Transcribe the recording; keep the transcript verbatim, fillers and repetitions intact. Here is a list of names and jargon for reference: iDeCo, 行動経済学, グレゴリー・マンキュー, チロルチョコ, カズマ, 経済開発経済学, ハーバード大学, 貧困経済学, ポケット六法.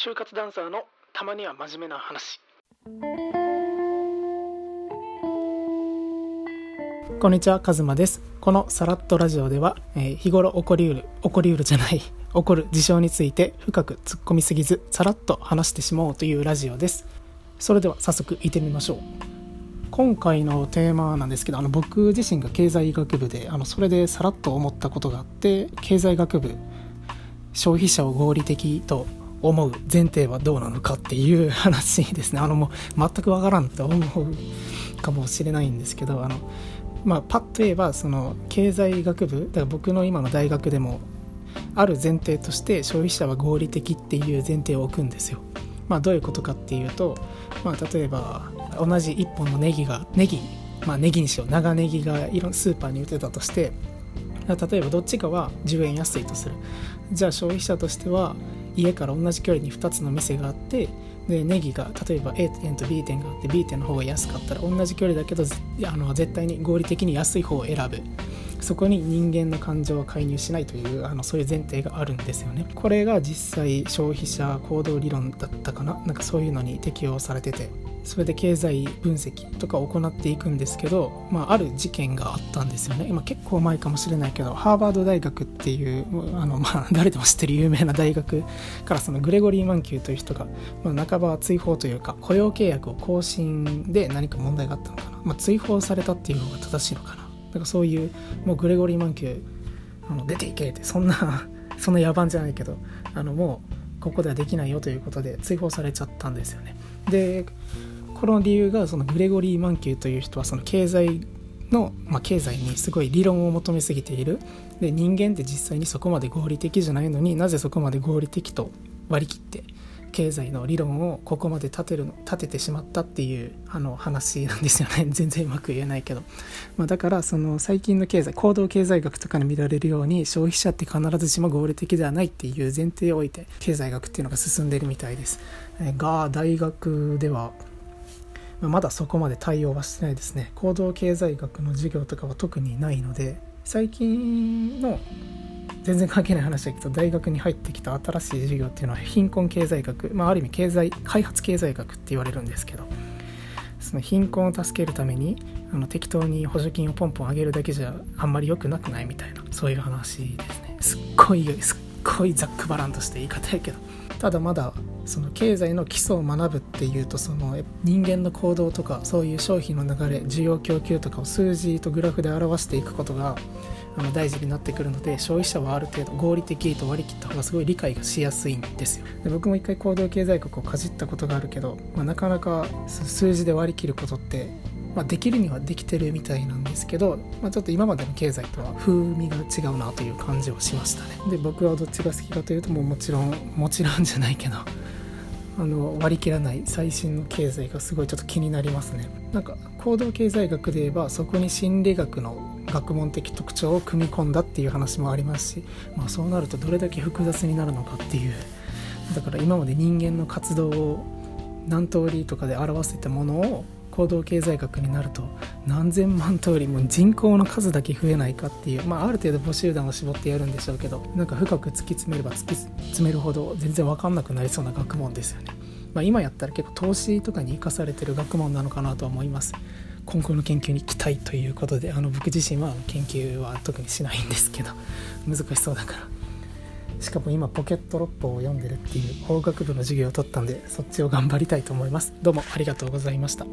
就活ダンサーのたまには真面目な話。こんにちは、カズマです。このさらっとラジオでは、えー、日頃起こりうる起こりうるじゃない起こる事象について深く突っ込みすぎずさらっと話してしまおうというラジオです。それでは早速行ってみましょう。今回のテーマなんですけど、あの僕自身が経済学部で、あのそれでさらっと思ったことがあって、経済学部消費者を合理的と思う前提はどうなのかっていう話ですね。あのもう全くわからんと思うかもしれないんですけど、あの、まあ、パッと言えばその経済学部だから、僕の今の大学でもある前提として消費者は合理的っていう前提を置くんですよ。まあ、どういうことかっていうと、まあ、例えば同じいっぽんのネギがネギ、まあ、ネギにしよう長ネギがいろんなスーパーに売ってたとして、例えばどっちかはじゅうえん安いとする。じゃあ消費者としては家から同じ距離にふたつの店があって、でネギが例えば A 店と B 店があって、 B 店の方が安かったら同じ距離だけどあの絶対に合理的に安い方を選ぶ。そこに人間の感情は介入しないというあのそういう前提があるんですよね。これが実際消費者行動理論だったかな、なんかそういうのに適用されてて、それで経済分析とかを行っていくんですけど、まあ、ある事件があったんですよね。今結構前かもしれないけど、ハーバード大学っていうあの、まあ、誰でも知ってる有名な大学から、そのグレゴリー・マンキューという人が、まあ、半ば追放というか雇用契約を更新で何か問題があったのかな、まあ、追放されたっていう方が正しいのかな。なんかそういうもうグレゴリー・マンキューあの出ていけって、そんなそんな野蛮じゃないけど、あのもうここではできないよということで追放されちゃったんですよね。でこの理由が、そのグレゴリー・マンキューという人はその経済の、まあ、経済にすごい理論を求めすぎている。で人間って実際にそこまで合理的じゃないのに、なぜそこまで合理的と割り切って経済の理論をここまで立てるの立ててしまったっていうあの話なんですよね。全然うまく言えないけど、まあ、だからその最近の経済行動経済学とかに見られるように、消費者って必ずしも合理的ではないっていう前提を置いて経済学っていうのが進んでるみたいです。えが大学ではまだそこまで対応はしてないですね。行動経済学の授業とかは特にないので、最近の全然関係ない話だけど、大学に入ってきた新しい授業っていうのは貧困経済学、まあ、ある意味経済開発経済学って言われるんですけど、その貧困を助けるためにあの適当に補助金をポンポン上げるだけじゃあんまり良くなくないみたいな、そういう話ですね。すっごいすっごいざっくばらんとして言い方やけど、ただまだその経済の基礎を学ぶっていうと、その人間の行動とかそういう商品の流れ需要供給とかを数字とグラフで表していくことが大事になってくるので、消費者はある程度合理的と割り切った方がすごい理解がしやすいんですよ。で僕も一回行動経済学をかじったことがあるけど、まあ、なかなか数字で割り切ることって、まあ、できるにはできてるみたいなんですけど、まあ、ちょっと今までの経済とは風味が違うなという感じをしましたね。で僕はどっちが好きかというと、もうもちろんもちろんじゃないけどあの割り切らない最新の経済がすごいちょっと気になりますね。なんか行動経済学で言えば、そこに心理学の学問的特徴を組み込んだっていう話もありますし、まあ、そうなるとどれだけ複雑になるのかっていう、だから今まで人間の活動を何通りとかで表せたものを行動経済学になると何千万通りも人口の数だけ増えないかっていう、まあ、ある程度母集団を絞ってやるんでしょうけど、なんか深く突き詰めれば突き詰めるほど全然分かんなくなりそうな学問ですよね。まあ、今やったら結構投資とかに生かされてる学問なのかなとは思います。今後の研究に期待ということで、あの僕自身は研究は特にしないんですけど、難しそうだから。しかも今ポケット六法を読んでるっていう法学部の授業を取ったんで、そっちを頑張りたいと思います。どうもありがとうございました。